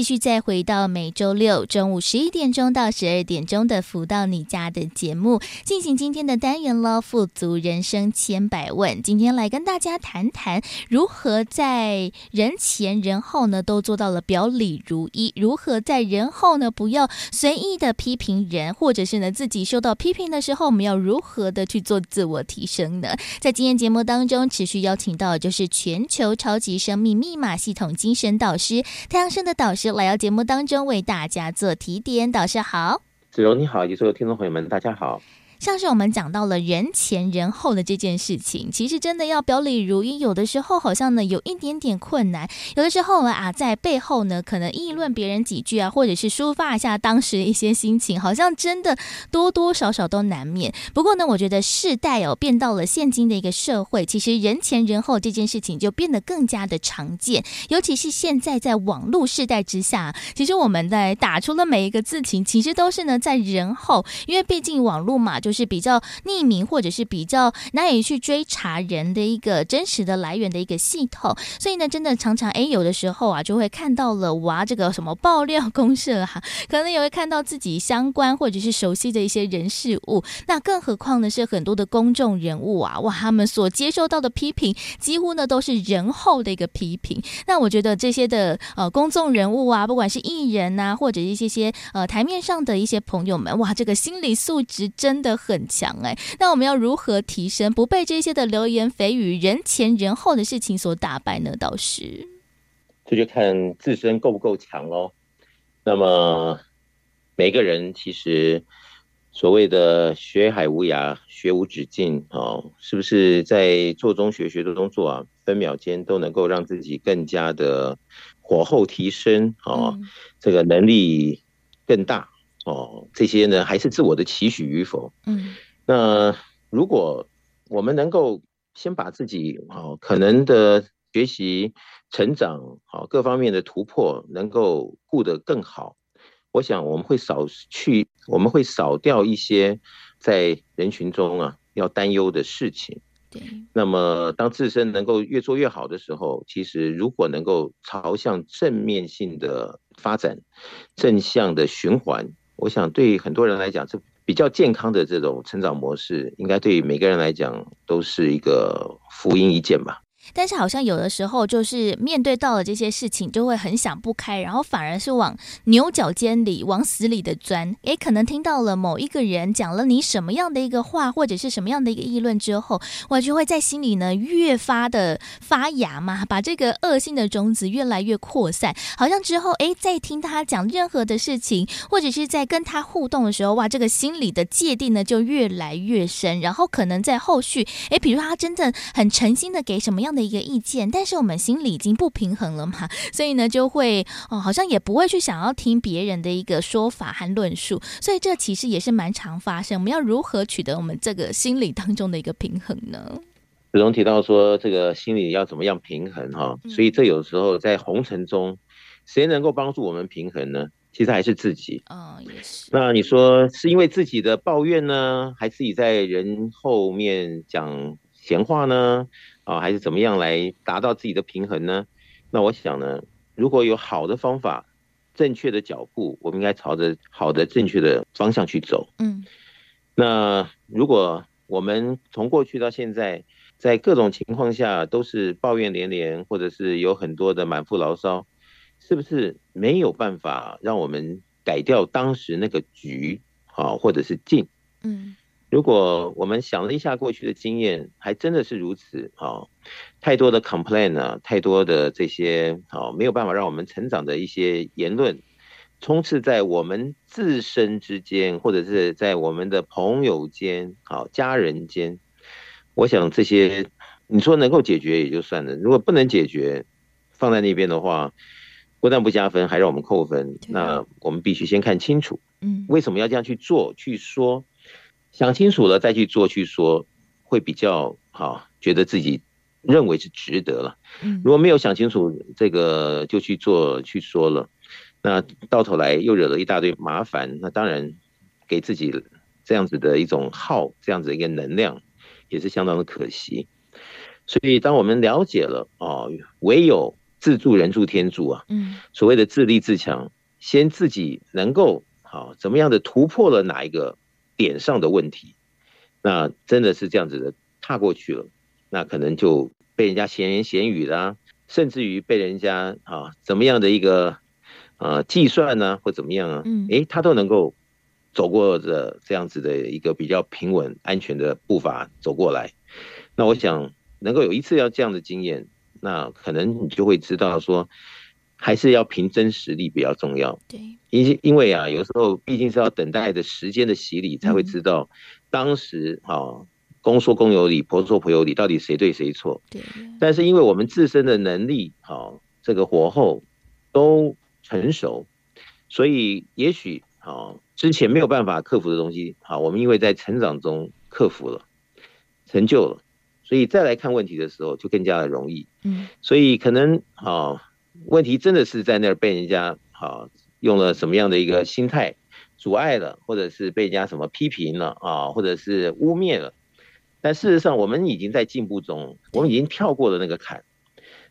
继续再回到每周六中午十一点钟到十二点钟的福到你家的节目，进行今天的单元喽，富足人生千百问。今天来跟大家谈谈如何在人前人后呢都做到了表里如一，如何在人后呢不要随意的批评人，或者是呢自己受到批评的时候我们要如何的去做自我提升呢？在今天节目当中持续邀请到的就是全球超级生命密码系统精神导师太阳盛德导师来到节目当中为大家做提点。导师好。子柔你好，以及所有听众朋友们大家好。上次我们讲到了人前人后的这件事情，其实真的要表里如一，有的时候好像呢有一点点困难，有的时候啊在背后呢可能议论别人几句啊，或者是抒发一下当时一些心情，好像真的多多少少都难免。不过呢我觉得世代哦变到了现今的一个社会，其实人前人后这件事情就变得更加的常见，尤其是现在在网络世代之下，其实我们在打出了每一个字情其实都是呢在人后，因为毕竟网络嘛就就是比较匿名，或者是比较难以去追查人的一个真实的来源的一个系统，所以呢真的常常哎，有的时候啊就会看到了哇这个什么爆料公社啊，可能也会看到自己相关或者是熟悉的一些人事物，那更何况呢是很多的公众人物啊，哇他们所接受到的批评几乎呢都是人后的一个批评。那我觉得这些的呃公众人物啊，不管是艺人啊，或者一些些呃台面上的一些朋友们，哇这个心理素质真的很强哎、欸，那我们要如何提升，不被这些的流言蜚语、人前人后的事情所打败呢？倒是这就看自身够不够强喽。那么每个人其实所谓的学海无涯，学无止境哦，是不是在做中学、学做中做啊？分秒间都能够让自己更加的火候提升哦、嗯，这个能力更大。哦，这些呢还是自我的期许与否？嗯，那如果我们能够先把自己哦可能的学习、成长、哦各方面的突破能够顾得更好，我想我们会少去，我们会少掉一些在人群中啊要担忧的事情。对，那么当自身能够越做越好的时候，其实如果能够朝向正面性的发展、正向的循环。我想对很多人来讲，这比较健康的这种成长模式，应该对每个人来讲都是一个福音一件吧。但是好像有的时候就是面对到了这些事情就会很想不开，然后反而是往牛角尖里往死里的钻。诶，可能听到了某一个人讲了你什么样的一个话，或者是什么样的一个议论之后，我就会在心里呢越发的发芽嘛，把这个恶性的种子越来越扩散，好像之后诶再听他讲任何的事情，或者是在跟他互动的时候，哇这个心理的芥蒂呢就越来越深，然后可能在后续诶比如说他真的很诚心的给什么样的一个意见，但是我们心里已经不平衡了嘛，所以呢就会、哦、好像也不会去想要听别人的一个说法和论述，所以这其实也是蛮常发生。我们要如何取得我们这个心理当中的一个平衡呢？子荣提到说这个心理要怎么样平衡、哦、所以这有时候在红尘中谁能够帮助我们平衡呢？其实还是自己、哦、也是。那你说是因为自己的抱怨呢，还是自己在人后面讲闲话呢，啊，还是怎么样来达到自己的平衡呢？那我想呢，如果有好的方法、正确的脚步，我们应该朝着好的、正确的方向去走。嗯，那如果我们从过去到现在，在各种情况下都是抱怨连连，或者是有很多的满腹牢骚，是不是没有办法让我们改掉当时那个局啊，或者是境？嗯。如果我们想了一下过去的经验，还真的是如此啊！太多的 complain 啊，太多的这些啊没有办法让我们成长的一些言论，充斥在我们自身之间，或者是在我们的朋友间、啊家人间。我想这些你说能够解决也就算了，如果不能解决，放在那边的话，不但不加分，还让我们扣分。那我们必须先看清楚，嗯，为什么要这样去做、去说？想清楚了再去做去说，会比较好，觉得自己认为是值得了。如果没有想清楚这个就去做去说了，那到头来又惹了一大堆麻烦，那当然给自己这样子的一种耗，这样子的一个能量也是相当的可惜。所以当我们了解了、哦、唯有自助人助天助啊，嗯，所谓的自立自强，先自己能够好怎么样的突破了哪一个点上的问题，那真的是这样子的踏过去了，那可能就被人家闲言闲语啦，甚至于被人家啊怎么样的一个啊计算呢、啊、或怎么样啊，嗯，诶，他都能够走过的这样子的一个比较平稳安全的步伐走过来。那我想能够有一次要这样的经验，那可能你就会知道说还是要凭真实力比较重要。对，因因为啊有时候毕竟是要等待的时间的洗礼，才会知道当时啊公说公有理，婆说婆有理，到底谁对谁错。对，但是因为我们自身的能力啊这个火候都成熟，所以也许啊之前没有办法克服的东西，好，我们因为在成长中克服了，成就了，所以再来看问题的时候就更加的容易。嗯，所以可能啊，问题真的是在那儿被人家啊用了什么样的一个心态阻碍了，或者是被人家什么批评了啊，或者是污蔑了。但事实上，我们已经在进步中，我们已经跳过了那个坎，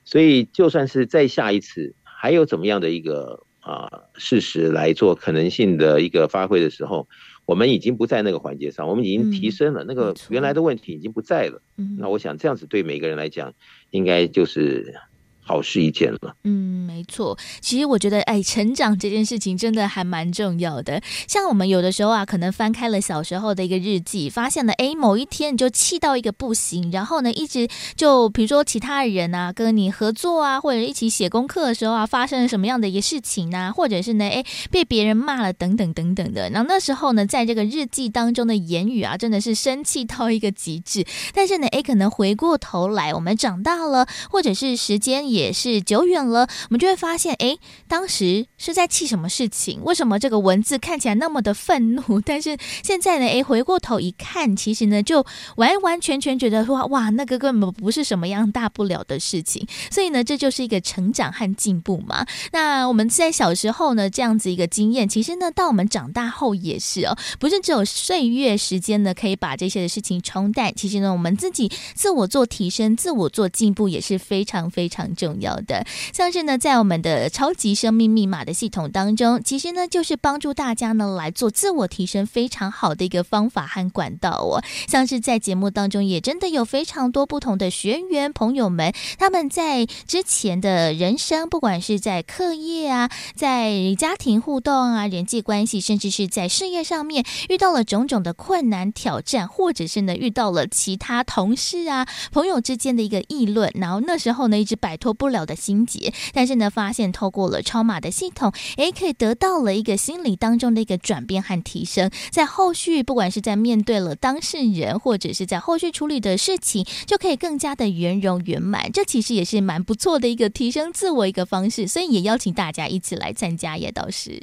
所以就算是再下一次，还有怎么样的一个。啊，事实来做可能性的一个发挥的时候，我们已经不在那个环节上，我们已经提升了，嗯，那个原来的问题已经不在了，嗯，那我想这样子对每个人来讲应该就是好事一件了。嗯，没错。其实我觉得，哎，成长这件事情真的还蛮重要的。像我们有的时候啊，可能翻开了小时候的一个日记，发现了，哎，某一天你就气到一个不行，然后呢，一直就比如说其他人啊跟你合作啊，或者一起写功课的时候啊，发生了什么样的一个事情啊，或者是呢，哎，被别人骂了等等等等的。然后那时候呢，在这个日记当中的言语啊，真的是生气到一个极致。但是呢，哎，可能回过头来，我们长大了，或者是时间也。也是久远了，我们就会发现，哎，当时是在气什么事情？为什么这个文字看起来那么的愤怒？但是现在呢，哎，回过头一看，其实呢，就完完全全觉得说，哇，那个根本不是什么样大不了的事情。所以呢，这就是一个成长和进步嘛。那我们在小时候呢，这样子一个经验，其实呢，到我们长大后也是哦，不是只有岁月时间呢，可以把这些的事情冲淡。其实呢，我们自己自我做提升、自我做进步也是非常非常重要的。重要的，像是呢，在我们的超级生命密码的系统当中，其实呢，就是帮助大家呢来做自我提升非常好的一个方法和管道哦。像是在节目当中，也真的有非常多不同的学员朋友们，他们在之前的人生，不管是在课业啊，在家庭互动啊，人际关系，甚至是在事业上面，遇到了种种的困难挑战，或者是呢，遇到了其他同事啊、朋友之间的一个议论，然后那时候呢，一直摆脱不了的心结，但是呢，发现透过了超码的系统，哎，可以得到了一个心理当中的一个转变和提升，在后续不管是在面对了当事人，或者是在后续处理的事情，就可以更加的圆融圆满。这其实也是蛮不错的一个提升自我一个方式，所以也邀请大家一起来参加，也倒是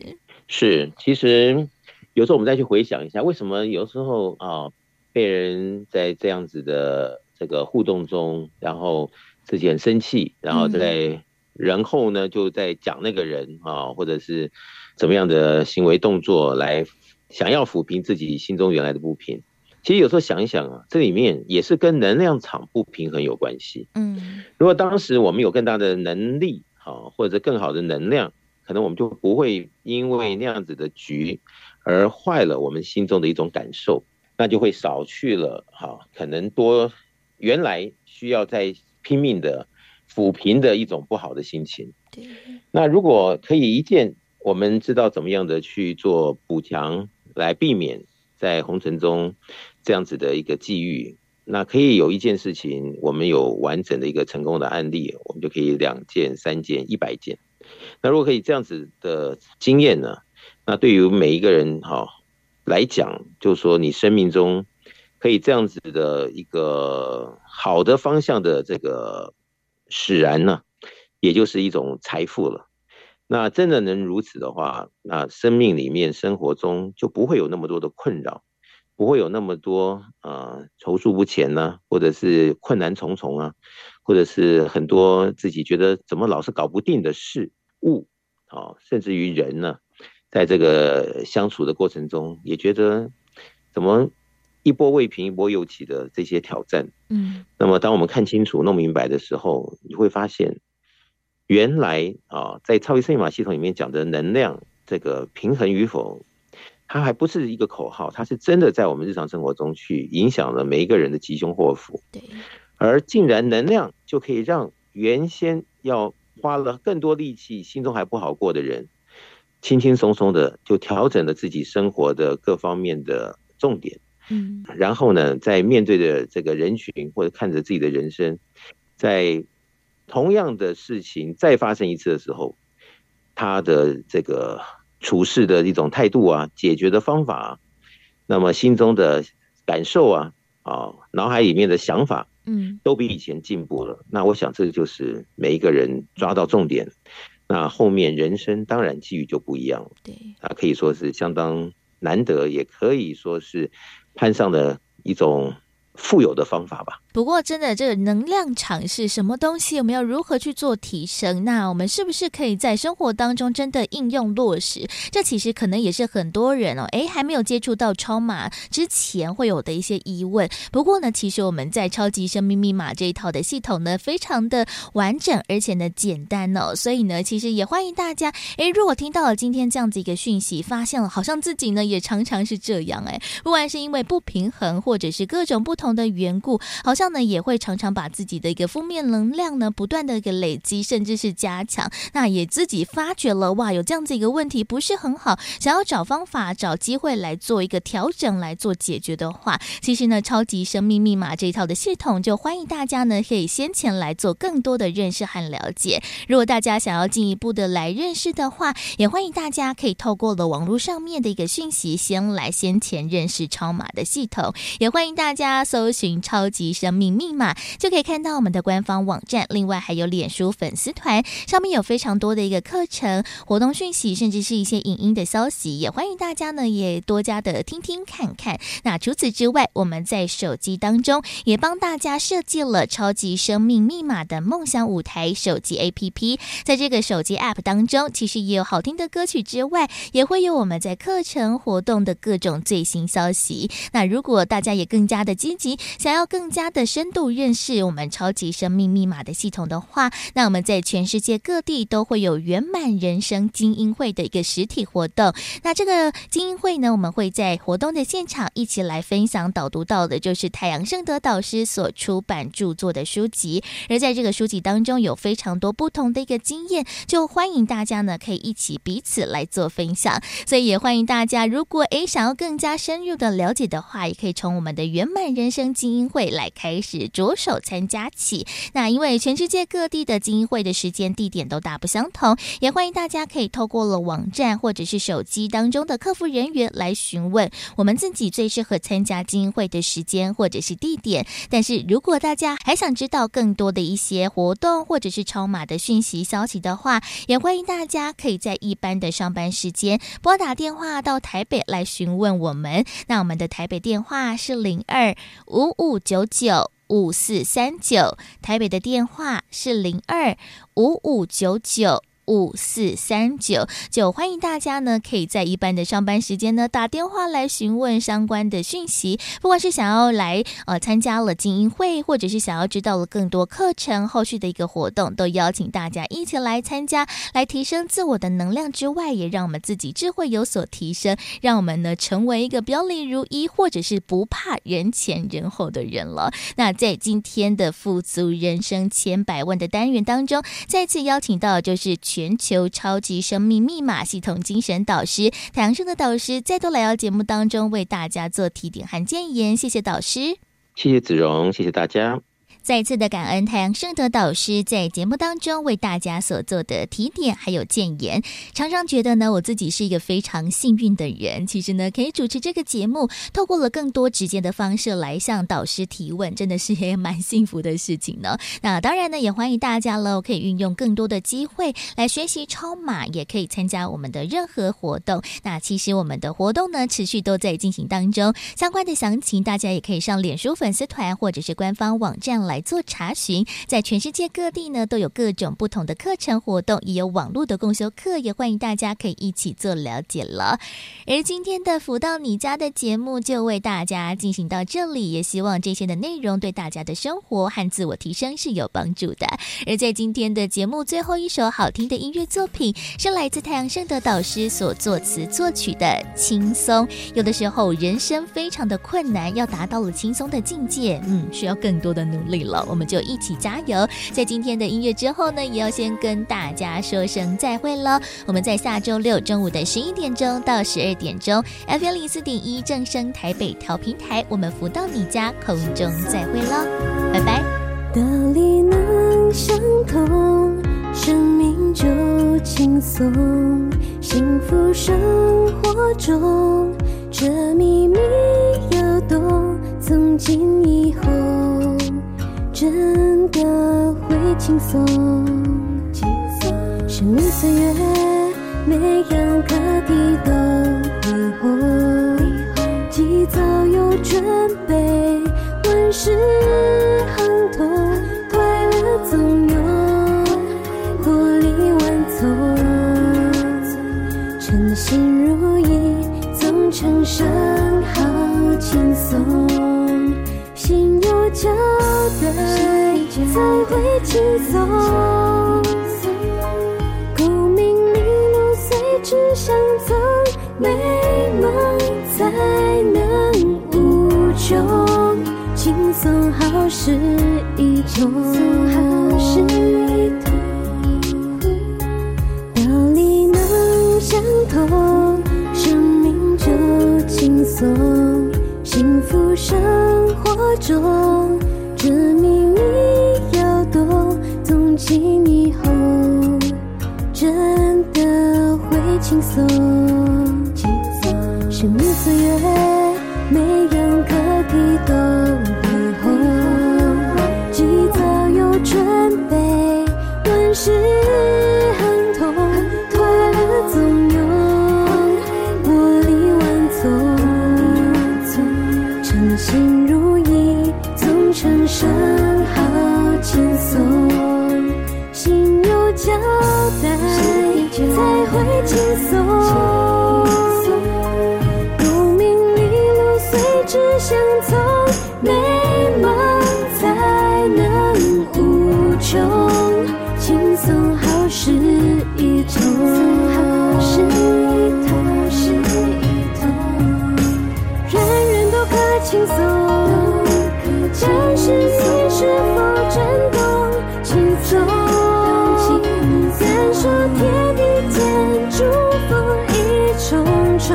是。其实有时候我们再去回想一下，为什么有时候啊被人在这样子的这个互动中，然后。自己很生气，然后在然后呢就在讲那个人啊，或者是怎么样的行为动作来想要抚平自己心中原来的不平。其实有时候想一想啊，这里面也是跟能量场不平衡有关系。嗯，如果当时我们有更大的能力啊，或者更好的能量，可能我们就不会因为那样子的局而坏了我们心中的一种感受，那就会少去了啊，可能多原来需要在拼命的抚平的一种不好的心情。那如果可以一键，我们知道怎么样的去做补强，来避免在红尘中这样子的一个际遇。那可以有一件事情，我们有完整的一个成功的案例，我们就可以两件、三件、一百件。那如果可以这样子的经验呢，那对于每一个人哈来讲，就是说你生命中。可以这样子的一个好的方向的这个使然呢，也就是一种财富了。那真的能如此的话，那生命里面生活中就不会有那么多的困扰，不会有那么多呃踌躇不前呢、啊，或者是困难重重啊，或者是很多自己觉得怎么老是搞不定的事物啊，甚至于人呢、啊，在这个相处的过程中也觉得怎么。一波未平一波又起的这些挑战，嗯，那么当我们看清楚弄明白的时候，你会发现原来啊，在超级赛马系统里面讲的能量这个平衡与否，它还不是一个口号，它是真的在我们日常生活中去影响了每一个人的吉凶祸福。对，而竟然能量就可以让原先要花了更多力气、心中还不好过的人，轻轻松松的就调整了自己生活的各方面的重点。嗯，然后呢，在面对着这个人群或者看着自己的人生，在同样的事情再发生一次的时候，他的这个处事的一种态度啊，解决的方法啊，那么心中的感受啊，啊，脑海里面的想法，嗯，都比以前进步了。那我想这就是每一个人抓到重点，那后面人生当然机遇就不一样了。对，啊，可以说是相当难得，也可以说是攀上的一种富有的方法吧。不过真的这个能量场是什么东西，我们要如何去做提升，那我们是不是可以在生活当中真的应用落实，这其实可能也是很多人哦，诶还没有接触到超马之前会有的一些疑问。不过呢，其实我们在超级生命密码这一套的系统呢非常的完整，而且呢简单哦，所以呢其实也欢迎大家，诶如果听到了今天这样子一个讯息，发现了好像自己呢也常常是这样，诶不管是因为不平衡或者是各种不同的缘故，好像呢也会常常把自己的一个负面能量呢不断的一个累积甚至是加强，那也自己发觉了哇有这样子一个问题不是很好，想要找方法找机会来做一个调整来做解决的话，其实呢超级生命密码这一套的系统就欢迎大家呢可以先前来做更多的认识和了解。如果大家想要进一步的来认识的话，也欢迎大家可以透过了网络上面的一个讯息先来先前认识超马的系统，也欢迎大家搜寻超级生命密码就可以看到我们的官方网站，另外还有脸书粉丝团，上面有非常多的一个课程活动讯息，甚至是一些影音的消息，也欢迎大家呢也多加的听听看看。那除此之外，我们在手机当中也帮大家设计了超级生命密码的梦想舞台手机 A P P， 在这个手机 A P P 当中其实也有好听的歌曲之外，也会有我们在课程活动的各种最新消息。那如果大家也更加的积极，想要更加的深度认识我们超级生命密码的系统的话，那我们在全世界各地都会有圆满人生精英会的一个实体活动，那这个精英会呢，我们会在活动的现场一起来分享导读到的就是太阳盛德导师所出版著作的书籍，而在这个书籍当中有非常多不同的一个经验，就欢迎大家呢可以一起彼此来做分享。所以也欢迎大家如果诶想要更加深入的了解的话，也可以从我们的圆满人生生精英会来开始着手参加起，那因为全世界各地的精英会的时间地点都大不相同，也欢迎大家可以透过了网站或者是手机当中的客服人员来询问我们自己最适合参加精英会的时间或者是地点。但是如果大家还想知道更多的一些活动或者是超马的讯息消息的话，也欢迎大家可以在一般的上班时间拨打电话到台北来询问我们，那我们的台北电话是零二五五九九五四三九，台北的电话是零二五五九九五四三九，就欢迎大家呢可以在一般的上班时间呢打电话来询问相关的讯息，不管是想要来呃参加了精英会，或者是想要知道了更多课程后续的一个活动，都邀请大家一起来参加，来提升自我的能量之外，也让我们自己智慧有所提升，让我们呢成为一个表里如一或者是不怕人前人后的人了。那在今天的富足人生千百万的单元当中，再次邀请到就是全球超级生命密码系统精神导师太阳盛德导师再度来到节目当中，为大家做提点和建言。谢谢导师。谢谢子荣，谢谢大家。再次的感恩太阳盛德导师在节目当中为大家所做的提点还有建言。常常觉得呢，我自己是一个非常幸运的人，其实呢可以主持这个节目，透过了更多直接的方式来向导师提问，真的是也蛮幸福的事情呢。那当然呢，也欢迎大家了可以运用更多的机会来学习超马，也可以参加我们的任何活动。那其实我们的活动呢持续都在进行当中，相关的详情大家也可以上脸书粉丝团或者是官方网站来来做查询。在全世界各地呢，都有各种不同的课程活动，也有网络的共修课，也欢迎大家可以一起做了解了。而今天的福到你家的节目就为大家进行到这里，也希望这些的内容对大家的生活和自我提升是有帮助的。而在今天的节目最后一首好听的音乐作品是来自太阳盛德导师所作词作曲的轻松。有的时候人生非常的困难，要达到了轻松的境界，嗯，需要更多的努力了，我们就一起加油。在今天的音乐之后呢，也要先跟大家说声再会了。我们在下周六中午的十一点钟到十二点钟 F M 零四点一 正声台北调频台，我们福到你家空中再会了，拜拜。道理能相通，生命就轻松，幸福生活中这秘密要懂，从今以后真的会轻松。生命岁月每样课题都会红，及早有准备，万事亨通，快乐总有获利万从，称心如意，总成生好轻松，心有交代才会轻松，功名利禄随之相赠，美梦才能无穷，轻松好事一通，道理能相通，生命就轻松，幸福生活中这秘密要懂，从今以后真的会轻松。生命岁月每样课题都会红，及早有准备，万事亨通，快乐总有获利万从，称心如意，总成生好轻松，心有交代才会轻松，相从，美梦才能无穷，轻松好事一通，好事一通，好事一通，人人都可轻松，但是你是否真懂轻松？难说天地间，祝福一重重。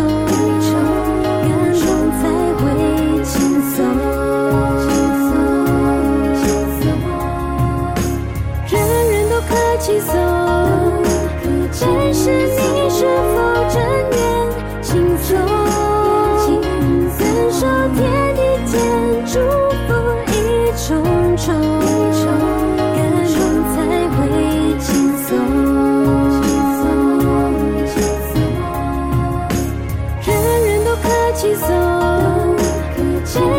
轻松，但是你是否真愿轻松？难说天地间，祝福一重重，感受才会轻松。人人都可轻松，但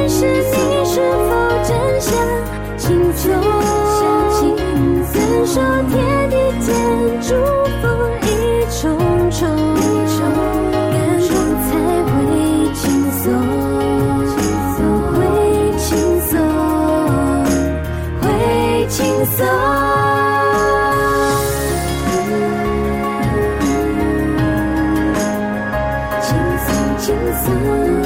是你是否真想轻松？说天地间，祝福一重重，感受才会轻松，会轻松，会轻松。轻松，轻松。